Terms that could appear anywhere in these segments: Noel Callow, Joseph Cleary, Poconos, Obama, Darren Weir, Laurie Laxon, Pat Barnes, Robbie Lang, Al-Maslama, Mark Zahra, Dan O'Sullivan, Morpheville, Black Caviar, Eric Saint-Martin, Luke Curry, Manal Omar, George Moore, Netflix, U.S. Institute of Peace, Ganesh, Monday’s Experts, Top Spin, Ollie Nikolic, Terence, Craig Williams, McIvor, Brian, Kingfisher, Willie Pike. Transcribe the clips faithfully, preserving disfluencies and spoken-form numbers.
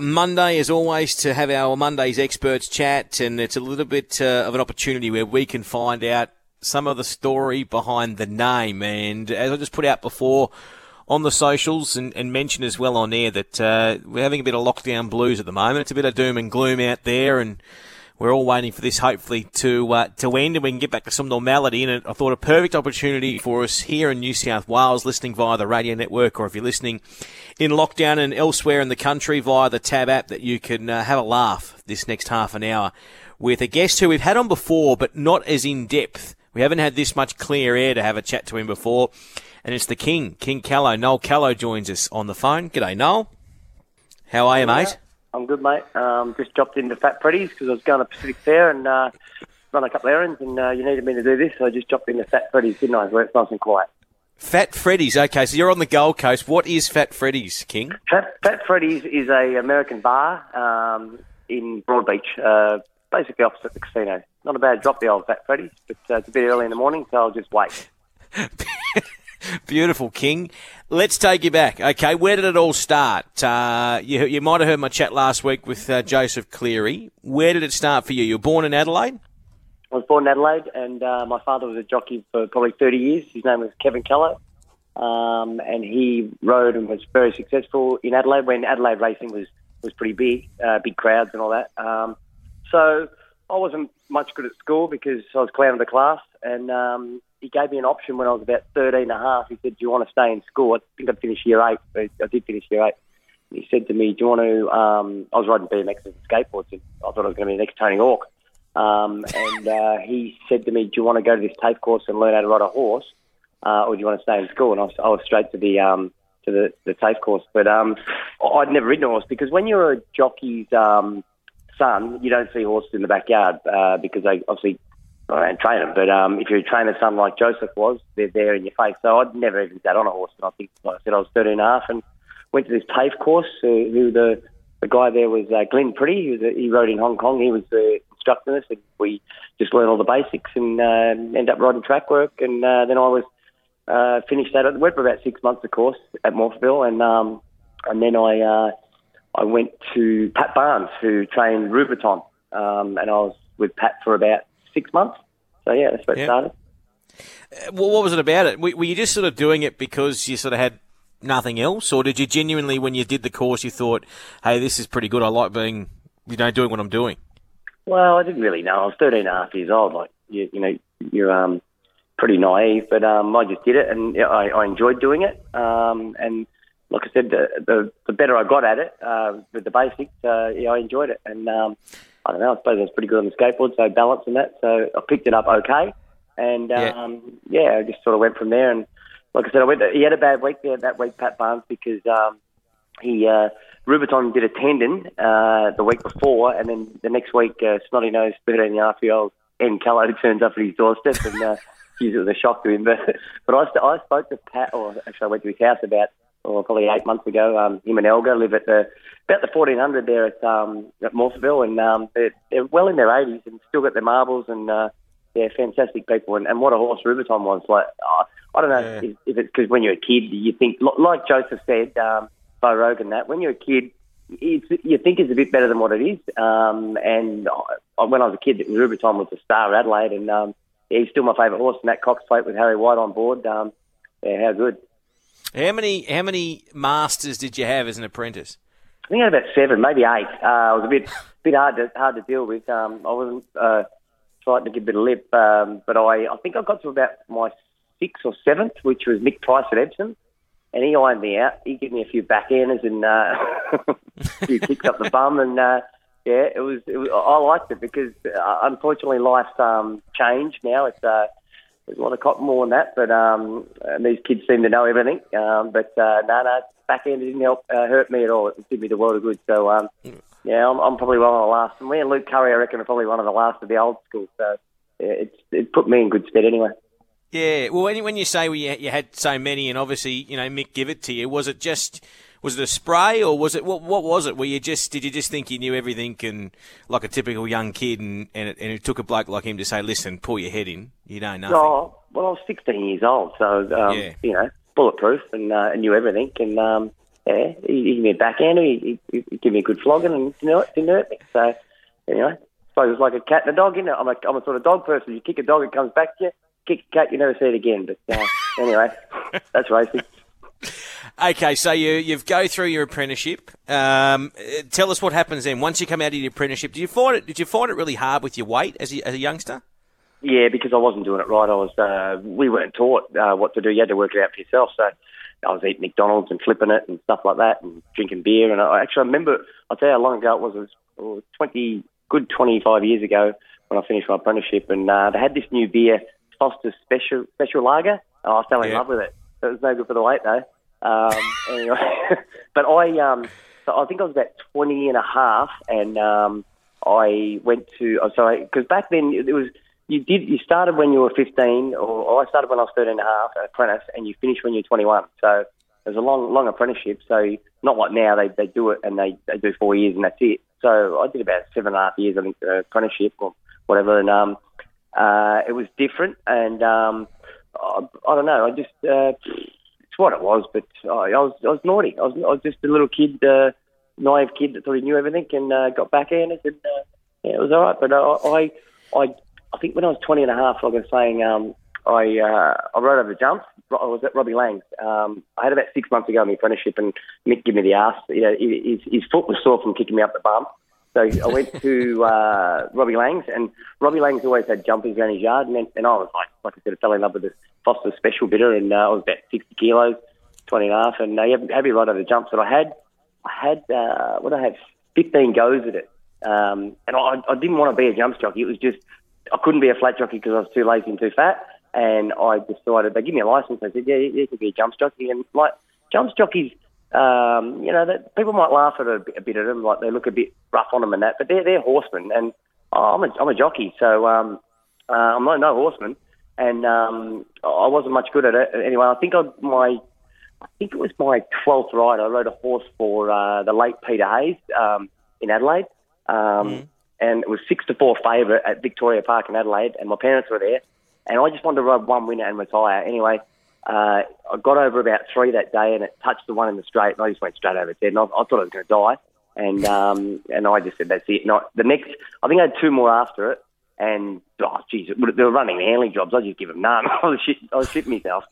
Monday, as always, to have our Monday's Experts Chat, and it's a little bit uh, of an opportunity where we can find out some of the story behind the name. And as I just put out before on the socials and, and mentioned as well on air that uh, we're having a bit of lockdown blues at the moment. It's a bit of doom and gloom out there, and we're all waiting for this hopefully to uh, to end and we can get back to some normality. And I thought a perfect opportunity for us here in New South Wales, listening via the radio network, or if you're listening in lockdown and elsewhere in the country via the Tab app, that you can uh, have a laugh this next half an hour with a guest who we've had on before, but not as in depth. We haven't had this much clear air to have a chat to him before. And it's the King, King Callow. Noel Callow joins us on the phone. G'day, Noel. How are you, mate? I'm good, mate. Um, just dropped into Fat Pretty's because I was going to Pacific Fair and uh, run a couple of errands, and uh, you needed me to do this, so I just dropped into Fat Pretty's, didn't I, where it's nice and quiet. Fat Freddy's, okay, so you're on the Gold Coast. What is Fat Freddy's, King? Fat, Fat Freddy's is an American bar um, in Broadbeach, uh, basically opposite the casino. Not a bad drop, the old Fat Freddy's, but uh, it's a bit early in the morning, so I'll just wait. Beautiful, King. Let's take you back. Okay, where did it all start? Uh, you, you might have heard my chat last week with uh, Joseph Cleary. Where did it start for you? You were born in Adelaide? I was born in Adelaide, and uh, my father was a jockey for probably thirty years. His name was Kevin Keller, um, and he rode and was very successful in Adelaide when Adelaide racing was, was pretty big, uh, big crowds and all that. Um, so I wasn't much good at school because I was clown of the class, and um, he gave me an option when I was about thirteen and a half. He said, do you want to stay in school? I think I'd finish year eight. But I did finish year eight. He said to me, do you want to... Um, I was riding B M Xs and skateboards, and I thought I was going to be the next Tony Hawk. Um, and uh, he said to me, do you want to go to this TAFE course and learn how to ride a horse, uh, or do you want to stay in school? And I was, I was straight to the um, to the, the TAFE course. But um, I'd never ridden a horse, because when you're a jockey's um, son, you don't see horses in the backyard uh, because they obviously... I don't train them, but um, if you're a trainer's son like Joseph was, they're there in your face. So I'd never even sat on a horse. And I think, like I said, I was thirteen and a half and went to this TAFE course. Uh, who the, the guy there was uh, Glyn Pretty. He, was a, he rode in Hong Kong. He was the instructor. And we just learned all the basics and uh, ended up riding track work. And uh, then I was uh, finished that. I went for about six months, of course, at Morpheville. And um, and then I uh, I went to Pat Barnes, who trained Ruperton. Um, and I was with Pat for about six months. So, yeah, that's where it yeah. started. Uh, well, what was it about it? Were, were you just sort of doing it because you sort of had nothing else? Or did you genuinely, when you did the course, you thought, hey, this is pretty good. I like being, you know, doing what I'm doing? Well, I didn't really know. I was thirteen and a half years old. Like, you, you know, you're um, pretty naive. But um, I just did it, and I, I enjoyed doing it. Um, and like I said, the, the, the better I got at it, uh, with the basics, uh, yeah, I enjoyed it. And... Um, I don't know, I suppose I was pretty good on the skateboard, so balance and that. So I picked it up okay. And, um, yeah. yeah, I just sort of went from there. And like I said, I went. To, he had a bad week there that week, Pat Barnes, because um, he uh, Ruperton did a tendon uh, the week before. And then the next week, uh, snotty-nosed thirteen and a half year old N. Callow turns up at his doorstep. And uh, geez, it was a shock to him. But, but I, I spoke to Pat, or actually I went to his house about, or probably eight months ago. Um, him and Elga live at the about the fourteen hundred there at, um, at Morpheville, and um, they're, they're well in their eighties and still got their marbles, and uh, they're fantastic people. And, and what a horse Ruperton was. Like, oh, I don't know yeah. if, if it's because when you're a kid, you think, like Joseph said, um, Bo Rogan, that when you're a kid, it's, you think it's a bit better than what it is. Um, and I, when I was a kid, Ruperton was a star of Adelaide, and um, he's still my favourite horse, and that Cox Plate with Harry White on board, um, yeah, how good. How many how many masters did you have as an apprentice? I think I had about seven, maybe eight. Uh, it was a bit bit hard to hard to deal with. Um, I wasn't uh, trying to give a bit of lip, um, but I, I think I got to about my sixth or seventh, which was Mick Price at Epsom, and he ironed me out. He gave me a few backhanders and uh, a few kicks up the bum, and uh, yeah, it was, it was. I liked it because uh, unfortunately life's um, changed now. It's uh, There's a lot of cotton wool and that, but um, and these kids seem to know everything. Um, but uh, no, no, backhand didn't help uh, hurt me at all. It did me the world of good. So um, yeah, I'm, I'm probably one of the last. And me and Luke Curry, I reckon, are probably one of the last of the old school. So yeah, it's it put me in good stead anyway. Yeah. Well, when you say well, you had so many, and obviously you know Mick gave it to you, was it just was it a spray or was it what? What was it? Were you just did you just think you knew everything and like a typical young kid, and and it, and it took a bloke like him to say, listen, pull your head in. You know nothing. Oh, well, I was sixteen years old, so, um, yeah. you know, bulletproof and uh, knew everything. And um, yeah, he, he gave me a backhander, he, he, he gave me a good flogging, and you know, it didn't hurt me. So, anyway, so it was like a cat and a dog, you know. I'm a, I'm a sort of dog person. You kick a dog, it comes back to you. Kick a cat, you never see it again. But uh, anyway, that's racing. Okay, so you, you've go through your apprenticeship. Um, tell us what happens then. Once you come out of your apprenticeship, did you find it? Did you find it really hard with your weight as a, as a youngster? Yeah, because I wasn't doing it right. I was. Uh, we weren't taught uh, what to do. You had to work it out for yourself. So I was eating McDonald's and flipping it and stuff like that, and drinking beer. And I actually I remember. I'll tell you how long ago it was. It was twenty, good twenty-five years ago when I finished my apprenticeship, and uh, they had this new beer, Foster's Special Special Lager, and I fell in yeah. love with it. It was no good for the weight though. Um, anyway, but I, um, so I think I was about twenty and a half, and um, I went to. Oh, sorry, because back then it was you did you started when you were fifteen, or, or I started when I was thirteen and a half, an apprentice, and you finished when you're twenty-one. So it was a long, long apprenticeship. So not like now they they do it and they, they do four years and that's it. So I did about seven and a half years, I think, uh, apprenticeship or whatever, and um, uh, it was different, and um, I, I don't know, I just. Uh, what it was, but oh, I was I was naughty. I was, I was just a little kid, uh, naive kid that thought he knew everything, and uh, got backhanded, and uh, yeah, it was all right. But I, I I I think when I was twenty and a half, like I was saying, um, I uh, I rode over the jumps. I was at Robbie Lang's. Um, I had about six months ago in my apprenticeship, and Mick gave me the arse. You know, his, his foot was sore from kicking me up the bum. So I went to uh, Robbie Lang's, and Robbie Lang's always had jumpers around his yard, and, then, and I was like, like I said, I fell in love with this Foster's Special bitter, and uh, I was about sixty kilos, twenty and a half, and they had me right over the jumps. And I had, I had, uh, what I had, fifteen goes at it, um, and I, I didn't want to be a jumps jockey. It was just I couldn't be a flat jockey because I was too lazy and too fat, and I decided they give me a license. I said, yeah, you could be a jumps jockey, and like jumps jockeys. Um, you know, that people might laugh at a, a bit at them, like they look a bit rough on them and that, but they're they're horsemen, and oh, I'm a I'm a jockey, so um, uh, I'm not no horseman, and um, I wasn't much good at it anyway. I think I my I think it was my twelfth ride. I rode a horse for uh, the late Peter Hayes um, in Adelaide, um, mm. and it was six to four favourite at Victoria Park in Adelaide, and my parents were there, and I just wanted to ride one winner and retire anyway. Uh, I got over about three that day, and it touched the one in the straight, and I just went straight over its head, and I, I thought I was going to die, and um, and I just said, that's it. And I, the next, I think I had two more after it, and, oh, geez, it, they were running the handling jobs. I just give them none. I was shit, I was shitting myself.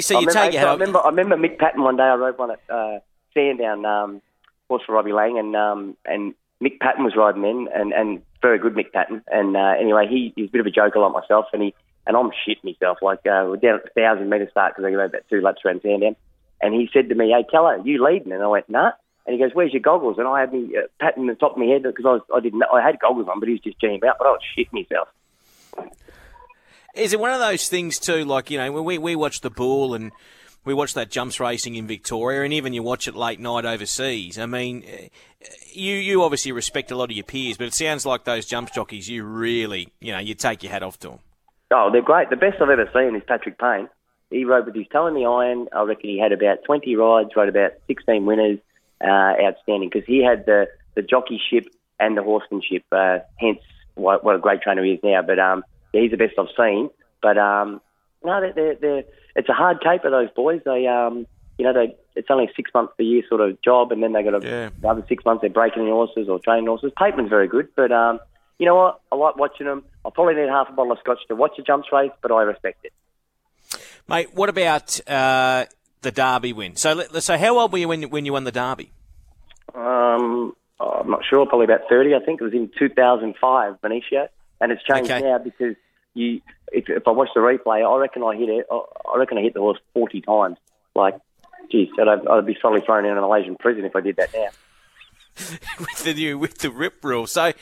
So you take your I remember, I remember Mick Patton one day, I rode one at uh, Sandown, um, horse for Robbie Lang, and um, and Mick Patton was riding in, and, and very good Mick Patton, and uh, anyway, he, he was a bit of a joker like myself, and he And I'm shit myself. Like, uh, we're down at the one thousand metre start because I rode about two laps around Sandown. And he said to me, hey, Callow, you leading? And I went, nah. And he goes, where's your goggles? And I had me uh, patting the top of my head because I was, I didn't, I had goggles on, but he was just jamming out. But I was shit myself. Is it one of those things too, like, you know, when we, we watch the bull and we watch that jumps racing in Victoria, and even you watch it late night overseas. I mean, you you obviously respect a lot of your peers, but it sounds like those jumps jockeys, you really, you know, you take your hat off to them. Oh, they're great. The best I've ever seen is Patrick Payne. He rode with his toe in the iron. I reckon he had about twenty rides, rode about sixteen winners, uh, outstanding, because he had the, the jockeyship and the horsemanship, uh, hence what, what a great trainer he is now. But um, yeah, he's the best I've seen. But um, no, they're, they're, they're, it's a hard cape for those boys. They, um, you know, they, it's only six months a year sort of job, and then they got yeah. the other six months they're breaking the horses or training horses. Pateman's very good, but um, you know what? I like watching them. I probably need half a bottle of scotch to watch a jumps race, but I respect it. Mate, what about uh, the Derby win? So, so how old were you when, when you won the Derby? Um, oh, I'm not sure. Probably about thirty, I think. It was in two thousand five, Benicio, and it's changed okay. now because you. If, if I watch the replay, I reckon I hit it. I reckon I hit the horse forty times. Like, geez, I'd, I'd be probably thrown in a Malaysian prison if I did that now. with the new, with the rip rule. So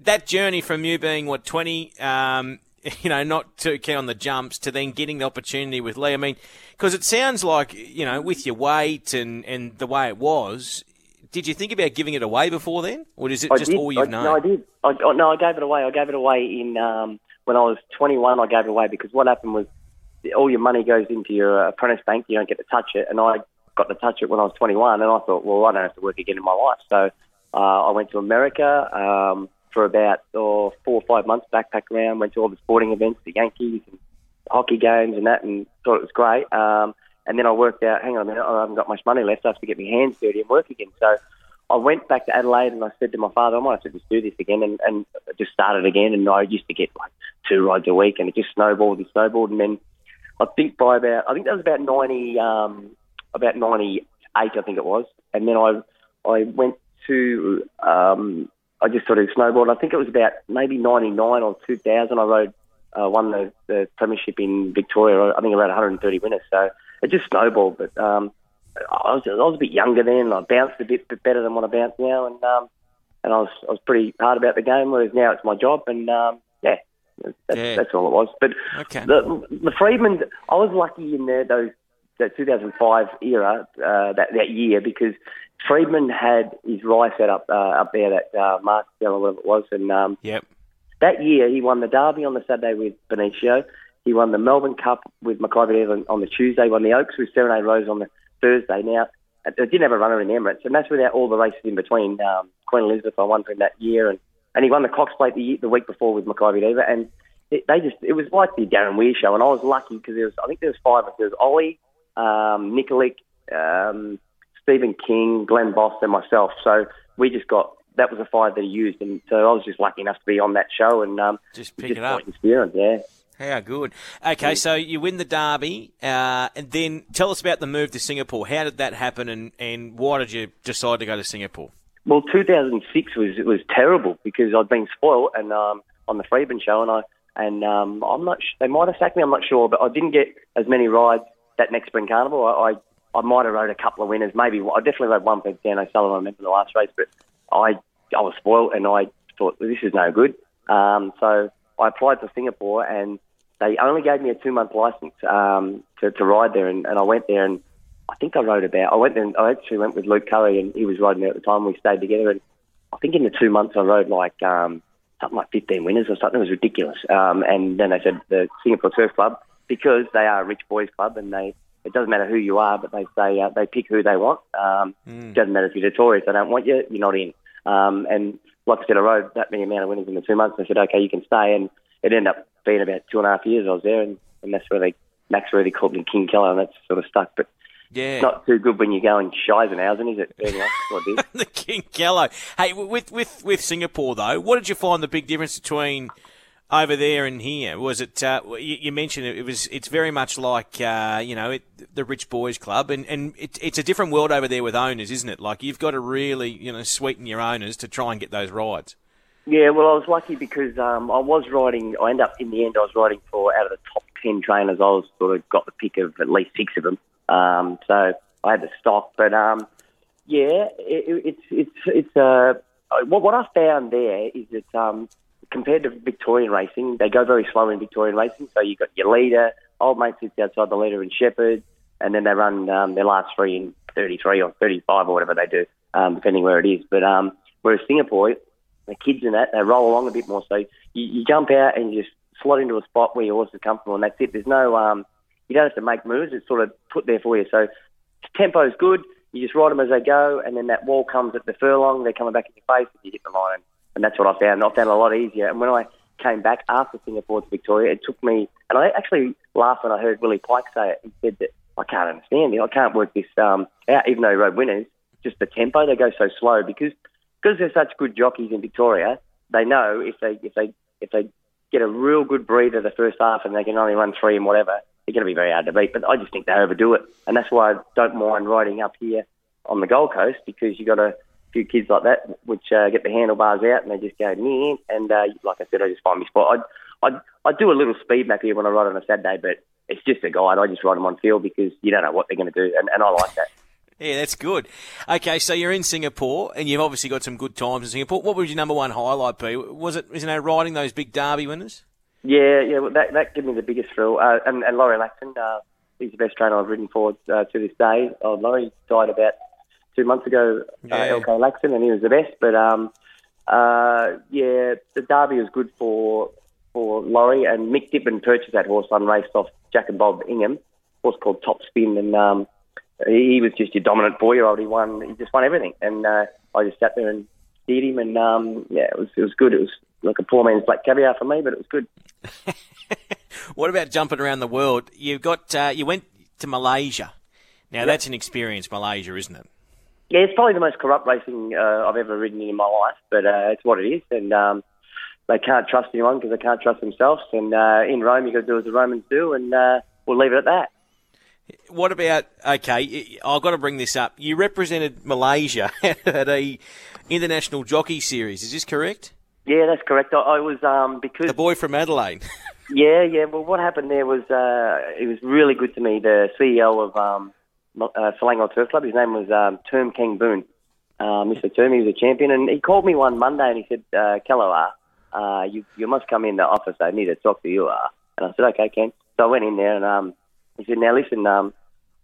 that journey from you being, what, twenty, um, you know, not too keen on the jumps to then getting the opportunity with Lee, I mean, because it sounds like, you know, with your weight and, and the way it was, did you think about giving it away before then? Or is it I just did. all you've I, known? No, I did. I, no, I gave it away. I gave it away in um, when I was twenty-one, I gave it away because what happened was all your money goes into your apprentice bank. You don't get to touch it. And I got to touch it when I was twenty-one, and I thought, well, I don't have to work again in my life. So uh, I went to America um, for about oh, four or five months, backpack around, went to all the sporting events, the Yankees, and hockey games and that, and thought it was great. Um, And then I worked out, hang on a minute, I haven't got much money left. I have to get my hands dirty and work again. So I went back to Adelaide and I said to my father, I might have to just do this again. And, and I just started again. And I used to get like two rides a week, and it just snowballed and snowballed. And then I think by about, I think that was about ninety, um, about ninety-eight, I think it was. And then I, I went to, um, I just sort of snowballed. I think it was about maybe ninety-nine or two thousand. I rode, uh, won the, the premiership in Victoria. I think around one hundred thirty winners. So it just snowballed, but um, I was I was a bit younger then. And I bounced a bit, bit better than what I bounce now, and um, and I was I was pretty hard about the game. Whereas now it's my job, and um, yeah, that's, yeah, that's all it was. But okay. the the Freedmans, I was lucky in there those that two thousand five era uh, that that year because Freedman had his rye set up uh, up there that uh, Mark Zahra, whatever it was, and um, yep. That year he won the Derby on the Saturday with Benicio. He won the Melbourne Cup with McIvor on the Tuesday. He won the Oaks with Serenade Rose on the Thursday. Now, I didn't have a runner in Emirates, and that's without all the races in between. Um, Queen Elizabeth, I won for him that year, and, and he won the Cox Plate the, the week before with McIvor. And it, they just it was like the Darren Weir show, and I was lucky because there was I think there was five of us. There was Ollie, um, Nikolic, um, Stephen King, Glenn Boss, and myself. So we just got that was a five that he used, and so I was just lucky enough to be on that show and um, just pick just it up. Yeah. How good. Okay, so you win the Derby, uh, and then tell us about the move to Singapore. How did that happen, and, and why did you decide to go to Singapore? Well, two thousand six was it was terrible because I'd been spoiled and um, on the Freedman show, and I and um, I'm not they might have sacked me. I'm not sure, but I didn't get as many rides that next Spring Carnival. I I, I might have rode a couple of winners, maybe I definitely rode one for Dan O'Sullivan. I remember the last race, but I I was spoiled, and I thought well, this is no good. Um, so. I applied for Singapore, and they only gave me a two-month license um, to, to ride there, and, and I went there, and I think I rode about. I went there, and I actually went with Luke Curry, and he was riding there at the time. We stayed together, and I think in the two months I rode like um, something like fifteen winners or something. It was ridiculous. Um, and then they said the Singapore Surf Club, because they are a rich boys club, and they it doesn't matter who you are, but they say uh, they pick who they want. Um, mm. It doesn't matter if you're Tory, if they don't want you, you're not in. Um, and like I said, I rode that many amount of winners in the two months. I said, okay, you can stay. And it ended up being about two and a half years I was there. And, and that's where they, Max really called me King Keller, and that's sort of stuck. But yeah, it's not too good when you're going Scheisenhausen, is it? The King Keller. Hey, with, with, with Singapore, though, what did you find the big difference between over there and here? Was it, uh, you, you mentioned it, it was, it's very much like, uh, you know, it, the Rich Boys Club, and, and it, it's a different world over there with owners, isn't it? Like, you've got to really, you know, sweeten your owners to try and get those rides. Yeah, well, I was lucky because um, I was riding, I ended up, in the end, I was riding for, out of the top ten trainers, I was sort of got the pick of at least six of them. Um, so I had the stock, but um, yeah, it, it, it's, it's, it's, uh, what, what I found there is that, um, compared to Victorian racing, they go very slow in Victorian racing. So you've got your leader, old mate sits outside the leader in Shepherd, and then they run um, their last three in thirty-three or thirty-five or whatever they do, um, depending where it is. But um, whereas Singapore, the kids in that, they roll along a bit more. So you, you jump out and you just slot into a spot where your horse is comfortable, and that's it. There's no, um, you don't have to make moves. It's sort of put there for you. So tempo's good. You just ride them as they go, and then that wall comes at the furlong. They're coming back in your face, and you hit the line. And that's what I found. I found it a lot easier. And when I came back after Singapore to Victoria, it took me... And I actually laughed when I heard Willie Pike say it. He said that, I can't understand it. I can't work this um, out, even though he rode winners. Just the tempo, they go so slow. Because because they're such good jockeys in Victoria, they know if they if they, if they get a real good breather the first half and they can only run three and whatever, they're going to be very hard to beat. But I just think they overdo it. And that's why I don't mind riding up here on the Gold Coast, because you got to... few kids like that, which uh, get the handlebars out and they just go near. And uh, like I said, I just find my spot. I I I do a little speed back here when I ride on a Saturday, but it's just a guide. I just ride them on field because you don't know what they're going to do, and, and I like that. Yeah, that's good. Okay, so you're in Singapore, and you've obviously got some good times in Singapore. What would your number one highlight be? Was it, you know, riding those big Derby winners? Yeah, yeah, well, that that gave me the biggest thrill. Uh, and, and Laurie Laxon, uh, he's the best trainer I've ridden for uh, to this day. Oh, Laurie died about two months ago, yeah. uh, L K Laxon, and he was the best. But, um, uh, yeah, the Derby was good for for Laurie, and Mick Dippen purchased that horse on race off Jack and Bob Ingham, horse called Top Spin, and um, he, he was just your dominant four-year-old. He won, he just won everything, and uh, I just sat there and steered him, and, um, yeah, it was it was good. It was like a poor man's black caviar for me, but it was good. What about jumping around the world? You've got, uh, you went to Malaysia. Now, yep. That's an experience, Malaysia, isn't it? Yeah, it's probably the most corrupt racing uh, I've ever ridden in my life, but uh, it's what it is. And um, they can't trust anyone because they can't trust themselves. And uh, in Rome, you've got to do as the Romans do, and uh, we'll leave it at that. What about, okay, I've got to bring this up. You represented Malaysia at a international jockey series. Is this correct? Yeah, that's correct. I, I was, um, because... The boy from Adelaide. yeah, yeah. Well, what happened there was, uh, it was really good to me. The C E O of um, uh, Selangor Turf Club, his name was um, Term King Boon. Uh, Mister Term, he was a champion. And he called me one Monday and he said, uh, Callow, uh, you, you must come in the office. I need to talk to you. Uh. And I said, okay, Ken. So I went in there and... Um, He said, now listen, um,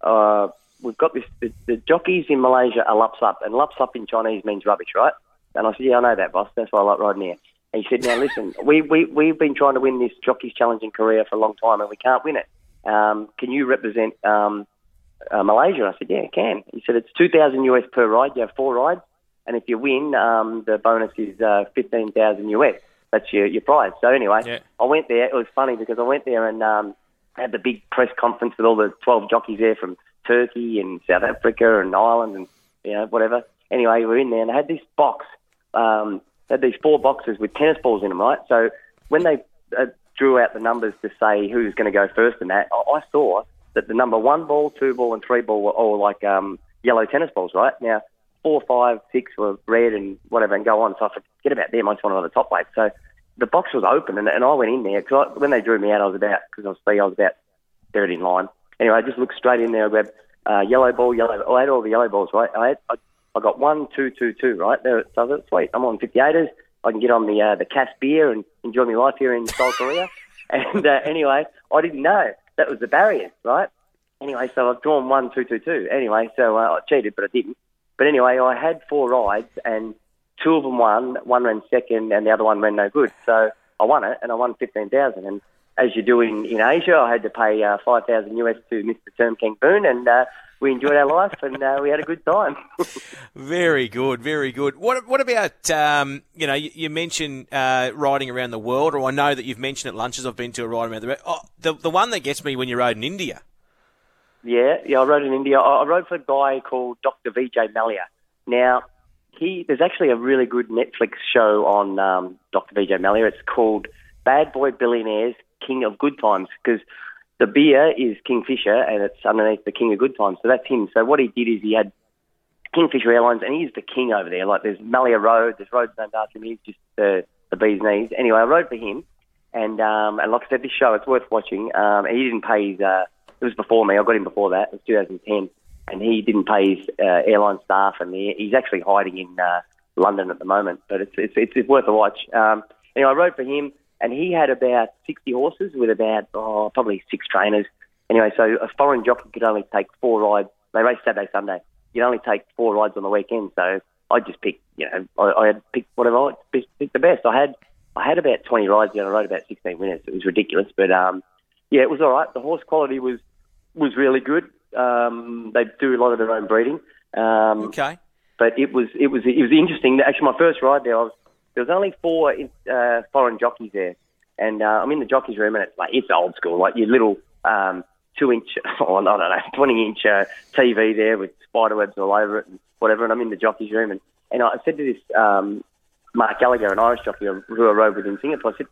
uh, we've got this, the, the jockeys in Malaysia are lups up, and lups up in Chinese means rubbish, right? And I said, yeah, I know that, boss. That's why I like riding here. And he said, now listen, we, we, we've been trying to win this Jockeys Challenge in Korea for a long time, and we can't win it. Um, can you represent um, uh, Malaysia? I said, yeah, I can. He said, it's two thousand US per ride. You have four rides. And if you win, um, the bonus is uh, fifteen thousand US. That's your, your prize. So anyway, yeah. I went there. It was funny because I went there and... Um, had the big press conference with all the twelve jockeys there from Turkey and South Africa and Ireland and, you know, whatever. Anyway, we were in there and they had this box, um, they had these four boxes with tennis balls in them, right? So when they uh, drew out the numbers to say who was going to go first and that, I-, I saw that the number one ball, two ball and three ball were all like um, yellow tennis balls, right? Now, four, five, six were red and whatever and go on. So I forget about them. I just wanted another top weight. So... the box was open, and, and I went in there. Cause I, when they drew me out, I was about, because I was three, I was about third in line. Anyway, I just looked straight in there. I grabbed uh, yellow ball, yellow. I had all the yellow balls, right? I had, I, I got one, two, two, two, right? There, so I was like, sweet, I'm on fifty-eighters. I can get on the uh, the Cass beer and enjoy my life here in South Korea. And uh, anyway, I didn't know that was the barrier, right? Anyway, so I've drawn one, two, two, two. Anyway, so uh, I cheated, but I didn't. But anyway, I had four rides and. Two of them won, one ran second, and the other one ran no good. So I won it, and I won fifteen thousand dollars. And as you do in, in Asia, I had to pay uh, five thousand US to Mister Term King Boon, and uh, we enjoyed our life, and uh, we had a good time. Very good, very good. What what about, um, you know, you, you mentioned uh, riding around the world, or I know that you've mentioned at lunches I've been to a ride around the world. Oh, the, the one that gets me when you rode in India. Yeah, yeah, I rode in India. I, I rode for a guy called Doctor Vijay Mallya. Now... He, there's actually a really good Netflix show on um, Doctor Vijay Mallya. It's called Bad Boy Billionaires, King of Good Times, because the beer is Kingfisher and it's underneath the King of Good Times. So that's him. So what he did is he had Kingfisher Airlines, and he's the king over there. Like there's Mallya Road, there's roads named after him. He's just the, the bee's knees. Anyway, I wrote for him, and um, and like I said, this show, it's worth watching. Um, and he didn't pay his... Uh, it was before me. I got him before that. It was two thousand ten. And he didn't pay his uh, airline staff, and the, he's actually hiding in uh, London at the moment. But it's it's it's, it's worth a watch. Um, anyway, I rode for him, and he had about sixty horses with about oh, probably six trainers. Anyway, so a foreign jockey could only take four rides. They race Saturday, Sunday. You'd only take four rides on the weekend. So I just picked, you know, I, I had picked whatever I picked the best. I had I had about twenty rides, and I rode about sixteen winners. It was ridiculous, but um, yeah, it was all right. The horse quality was was really good. Um, they do a lot of their own breeding. Um, okay, but it was it was it was interesting. Actually, my first ride there, I was, there was only four uh, foreign jockeys there, and uh, I'm in the jockeys room, and it's like it's old school, like your little um, two inch, or I don't know, twenty inch uh, T V there with spider webs all over it and whatever. And I'm in the jockeys room, and, and I said to this um, Mark Gallagher, an Irish jockey who I rode with in Singapore, I said,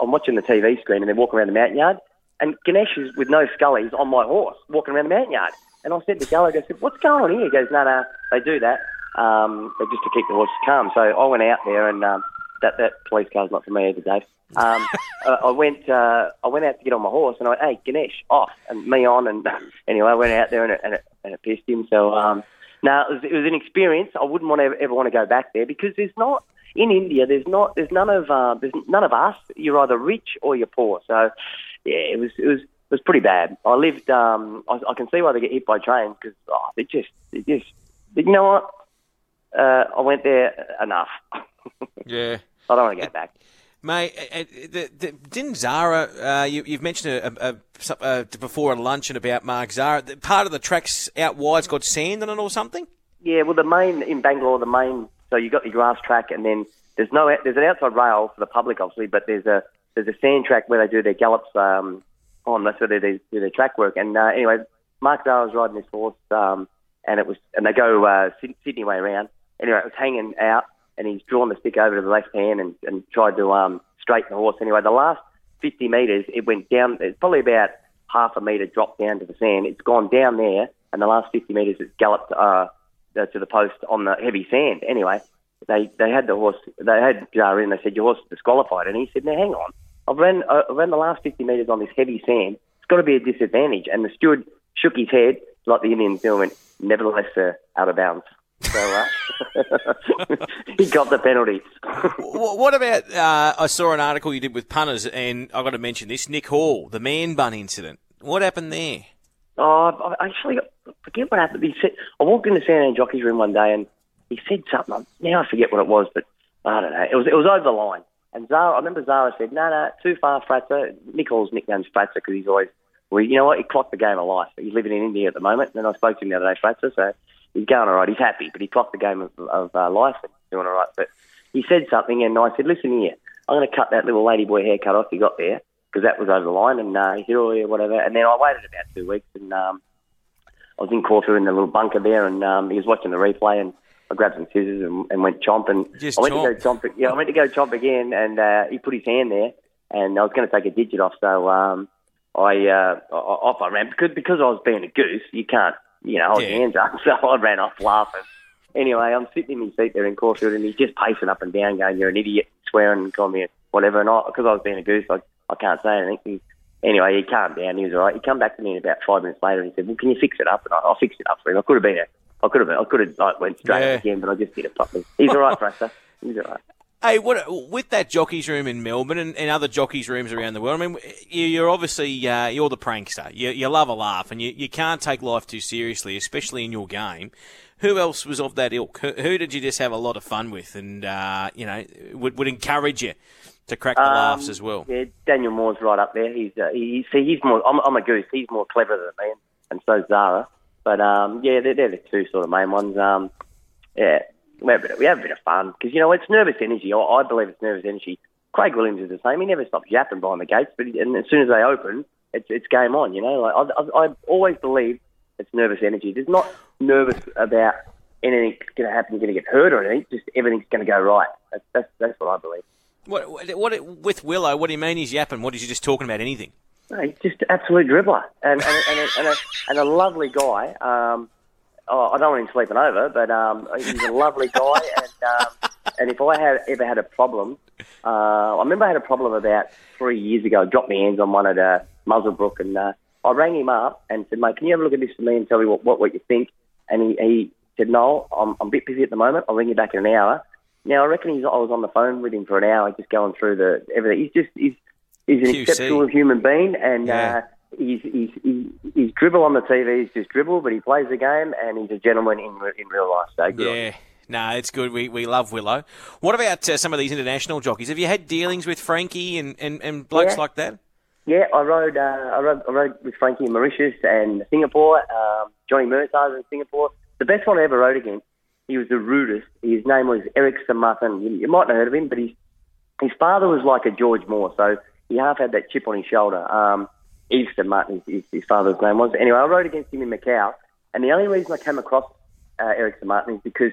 I'm watching the T V screen, and they're walking around the mountain yard. And Ganesh is with no scullies on my horse, walking around the mountain yard. And I said to Gallagher, I said, what's going on here? He goes, no, no, they do that um, just to keep the horse calm. So I went out there, and um, that, that police car's not for me either, Dave. Um, I, I went uh, I went out to get on my horse, and I went, hey, Ganesh, off, and me on. And anyway, I went out there, and it, and it, and it pissed him. So, um, no, it was, it was an experience. I wouldn't want to ever want to go back there because there's not... In India, there's not, there's none of, uh, there's none of us. You're either rich or you're poor. So, yeah, it was, it was, it was pretty bad. I lived. Um, I, I can see why they get hit by trains because oh, they just, they just. You know what? Uh, I went there enough. Yeah, I don't want to go back. Mate, the, the, didn't Zahra, uh, you, you've mentioned a, a, a, a, before a luncheon about Mark Zahra, part of the tracks out wide's got sand on it or something? Yeah, well, the main, in Bangalore, the main, so you got your grass track, and then there's no there's an outside rail for the public, obviously, but there's a there's a sand track where they do their gallops um, on. That's where they do their track work. And uh, anyway, Mark Zahra was riding his horse, um, and it was, and they go uh, Sydney way around. Anyway, it was hanging out, and he's drawn the stick over to the left hand and, and tried to um, straighten the horse. Anyway, the last fifty metres, it went down. It's probably about half a metre drop down to the sand. It's gone down there, and the last fifty metres, it's galloped uh, to the post on the heavy sand. Anyway, they they had the horse. They had Zahra in. They said, your horse is disqualified. And he said, now, hang on. I've ran, uh, I've ran the last fifty metres on this heavy sand. It's got to be a disadvantage. And the steward shook his head, like the Indian film, and nevertheless, sir, out of bounds. So uh, he got the penalty. What about, uh, I saw an article you did with punters, and I've got to mention this, Nick Hall, the man bun incident. What happened there? Oh, I actually forget what happened. He said, I walked into San Ann Jockey's room one day, and he said something. Now I forget what it was, but I don't know. It was it was over the line. And Zahra, I remember Zahra said, no, no, too far, Fratzer. Nick Hall's nickname's Fratzer because he's always, well, you know what, he clocked the game of life. He's living in India at the moment, and then I spoke to him the other day, Fratzer, so he's going all right. He's happy, but he clocked the game of, of uh, life and he's doing all right. But he said something, and I said, listen here, I'm going to cut that little ladyboy haircut off you got there because that was over the line, and uh, he said, oh, yeah, whatever. And then I waited about two weeks, and um, I was in Corfu in the little bunker there, and um, he was watching the replay, and I grabbed some scissors and, and went chomp, and Just I went chomp. to go chomp. Yeah, I went to go chomp again, and uh, he put his hand there, and I was going to take a digit off. So um, I, uh, I off I ran because because I was being a goose. You can't, you know, hold yeah. your hands up. So I ran off laughing. Anyway, I'm sitting in my seat there in Caulfield, and he's just pacing up and down, going, "You're an idiot," swearing and calling me whatever. And I, because I was being a goose, I I can't say anything. Anyway, he calmed down. He was all right. He come back to me about five minutes later, and he said, "Well, can you fix it up?" And I, I'll fix it up for him. I could have been a I could have, I could have like, went straight yeah. up again, but I just did it properly. He's all right, Fraser. He's all right. Hey, what with that jockeys room in Melbourne and, and other jockeys rooms around the world? I mean, you're obviously uh, you're the prankster. You, you love a laugh, and you, you can't take life too seriously, especially in your game. Who else was of that ilk? Who, who did you just have a lot of fun with, and uh, you know, would would encourage you to crack the um, laughs as well? Yeah, Daniel Moore's right up there. He's uh, he, see, he's more. I'm, I'm a goose. He's more clever than me, and so's Zahra. But, um, yeah, they're, they're the two sort of main ones. Um, yeah, we have, of, we have a bit of fun because, you know, it's nervous energy. I, I believe it's nervous energy. Craig Williams is the same. He never stops yapping behind the gates, but he, and as soon as they open, it's, it's game on, you know. Like, I, I, I always believe it's nervous energy. There's not nervous about anything's going to happen, you're going to get hurt or anything, just everything's going to go right. That's, that's that's what I believe. What what With Willow, what do you mean he's yapping? What is he just talking about anything? No, he's just an absolute dribbler and and and a, and, a, and a lovely guy. Um, oh, I don't want him sleeping over, but um, he's a lovely guy. And um, and if I had ever had a problem, uh, I remember I had a problem about three years ago. I dropped my hands on one at uh, Muswellbrook, and uh, I rang him up and said, "Mate, can you have a look at this for me and tell me what, what, what you think?" And he, he said, "No, I'm I'm a bit busy at the moment. I'll ring you back in an hour." Now I reckon he's I was on the phone with him for an hour, just going through the everything. He's just he's. He's an Q C. Exceptional human being, and yeah. uh, he's, he's, he's, he's dribble on the T V. He's just dribble, but he plays the game, and he's a gentleman in in real life. So good. Yeah, no, it's good. We we love Willow. What about uh, some of these international jockeys? Have you had dealings with Frankie and, and, and blokes yeah. like that? Yeah, I rode, uh, I rode I rode with Frankie in Mauritius and Singapore. Um, Johnny Murtagh in Singapore. The best one I ever rode against. He was the rudest. His name was Eric Saint-Martin. You, you might not have heard of him, but his his father was like a George Moore, so. He half had that chip on his shoulder. Um, Easton Martin, his, his father's name was. Anyway, I rode against him in Macau, and the only reason I came across uh, Eric Saint-Martin is because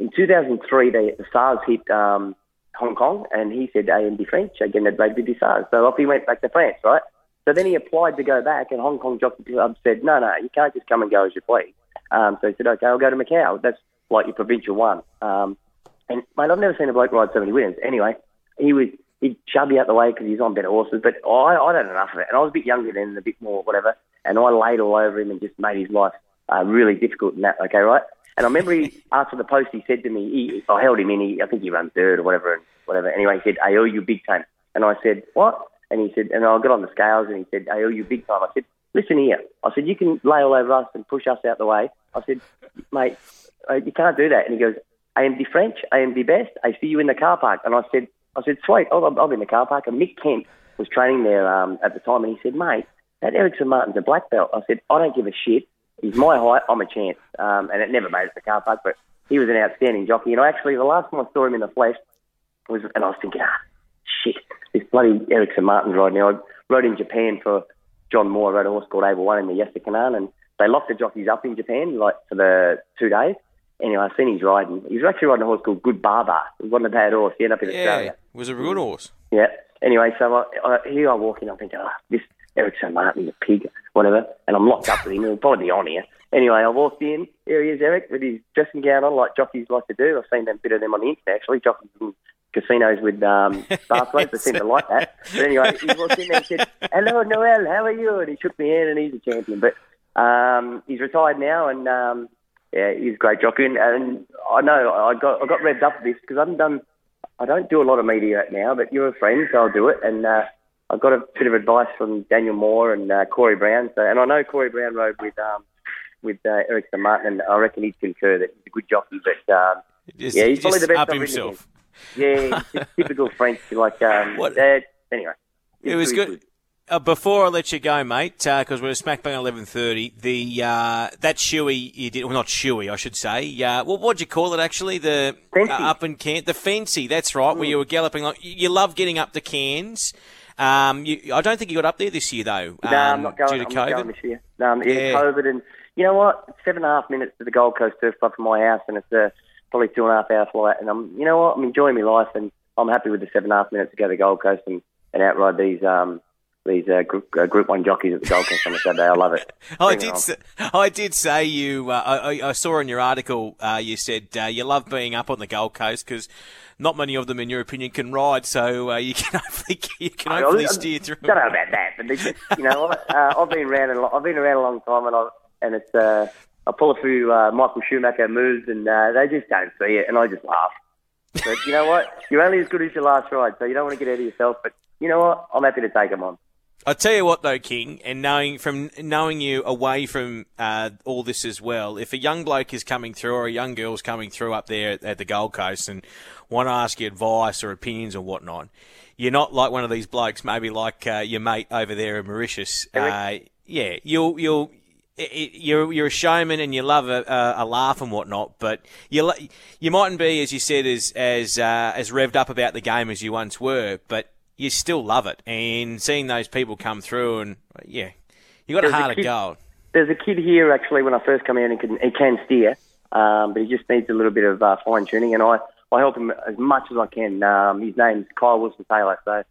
in two thousand three, they, the SARS hit um, Hong Kong, and he said, "I am the French, again, that rugby the SARS." So off he went back to France, right? So then he applied to go back, and Hong Kong Jockey Club said, "No, no, you can't just come and go as you please." Um, so he said, "Okay, I'll go to Macau. That's like your provincial one." Um, and, mate, I've never seen a bloke ride so many winners. Anyway, he was... he'd shove you out the way because he's on better horses, but I, I don't know enough of it. And I was a bit younger then and a bit more whatever, and I laid all over him and just made his life uh, really difficult and that, okay, right? And I remember he, after the post, he said to me, he, I held him in, he, I think he ran third or whatever, and whatever. Anyway, he said, "I owe you big time." And I said, "What?" And he said, and I got on the scales and he said, "I owe you big time." I said, "Listen here." I said, "You can lay all over us and push us out the way." I said, "Mate, you can't do that." And he goes, "I am the French, I am the best, I see you in the car park." And I said, I said, "Sweet, I'll, I'll be in the car park." And Mick Kent was training there um, at the time, and he said, "Mate, that Eric Saint-Martin's a black belt." I said, "I don't give a shit. He's my height. I'm a chance." Um, and it never made it to the car park, but he was an outstanding jockey. And I actually, the last time I saw him in the flesh, was, and I was thinking, ah, shit, this bloody Eric Saint-Martin's riding now. I rode in Japan for John Moore. I rode a horse called Able One in the Yestercanan, and they locked the jockeys up in Japan, like, for the two days. Anyway, I've seen he's riding. He was actually riding a horse called Good Barber. It wasn't a bad horse. He ended up in yeah, Australia. Yeah, it was a good horse. Yeah. Anyway, so I, I, here I walk in. I'm thinking, oh, this Eric Saint-Martin, the pig, whatever. And I'm locked up with him. He'll probably be on here. Anyway, I walked in. Here he is, Eric, with his dressing gown on, like jockeys like to do. I've seen them, bit of them on the internet, actually. Jockeys in casinos with um, bathways. They seem to like that. But anyway, he walked in there and said, hello, Noel, how are you? And he shook my hand, and he's a champion. But um, he's retired now, and... Um, Yeah, he's a great jockey, and, and I know I got I got revved up for this because I haven't done I don't do a lot of media now, but you're a friend, so I'll do it. And uh, I got a bit of advice from Daniel Moore and uh, Corey Brown, so, and I know Corey Brown rode with um, with uh, Eric Saint-Martin, and I reckon he'd concur that he's a good jockey, but um, just, yeah, he's probably the best up himself. Yeah, he's typical French, like um, uh, anyway. It was good. good. Uh, before I let you go, mate, because uh, we're smack bang at eleven thirty, the uh, that shoey you did, well, not shoey, I should say. Uh, what would you call it, actually? The uh, up in Cairns, the fancy. That's right, mm. where you were galloping. Like, you love getting up to Cairns. Um, you, I don't think you got up there this year, though. Um, no, I'm not going. Due to I'm COVID. Not going this year. No, um, yeah, yeah. COVID, and you know what? It's seven and a half minutes to the Gold Coast Turf Club from my house, and it's uh, probably two and a half hour flight. And I'm, you know what? I'm enjoying my life, and I'm happy with the seven and a half minutes to go to the Gold Coast and, and outride these. Um, These uh, group, uh, group one jockeys at the Gold Coast on a Saturday. I love it. I did say, I did say you, uh, I, I saw in your article, uh, you said uh, you love being up on the Gold Coast because not many of them, in your opinion, can ride, so uh, you can hopefully, you can I, hopefully I, steer through. I don't know about that, but just, you know, uh, I've, been around a, I've been around a long time, and, I, and it's, uh, I pull a few uh, Michael Schumacher moves, and uh, they just don't see it, and I just laugh. But you know what? You're only as good as your last ride, so you don't want to get out of yourself, but you know what? I'm happy to take them on. I tell you what, though, King, and knowing from knowing you away from uh, all this as well, if a young bloke is coming through or a young girl's coming through up there at, at the Gold Coast and want to ask you advice or opinions or whatnot, you're not like one of these blokes, maybe like uh, your mate over there in Mauritius. Uh, yeah, you'll you'll you're you're a showman and you love a, a laugh and whatnot, but you you mightn't be, as you said, as as uh, as revved up about the game as you once were, but you still love it, and seeing those people come through, and yeah, you got a heart of gold. There's a kid here actually. When I first come out, he can he can steer, um, but he just needs a little bit of uh, fine tuning, and I, I help him as much as I can. Um, his name's Kyle Wilson Taylor, so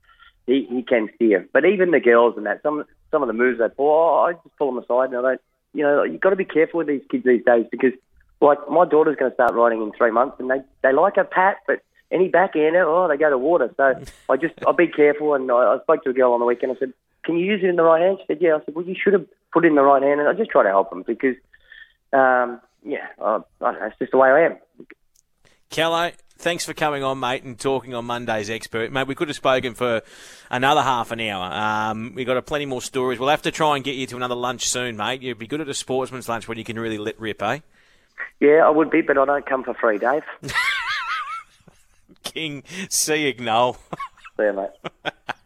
he, he can steer. But even the girls and that, some some of the moves they pull, I just pull them aside, and I don't. You know, you've got to be careful with these kids these days because, like, my daughter's going to start riding in three months, and they they like her pat, but. Any backhander, oh, they go to water. So I just, I'll be careful. And I, I spoke to a girl on the weekend. I said, can you use it in the right hand? She said, yeah. I said, well, you should have put it in the right hand. And I just try to help them because, um, yeah, I, I don't know, it's just the way I am. Callow, thanks for coming on, mate, and talking on Monday's Expert. Mate, we could have spoken for another half an hour. Um, we've got a plenty more stories. We'll have to try and get you to another lunch soon, mate. You'd be good at a sportsman's lunch when you can really let rip, eh? Yeah, I would be, but I don't come for free, Dave. King, see you, Noel. See you, mate.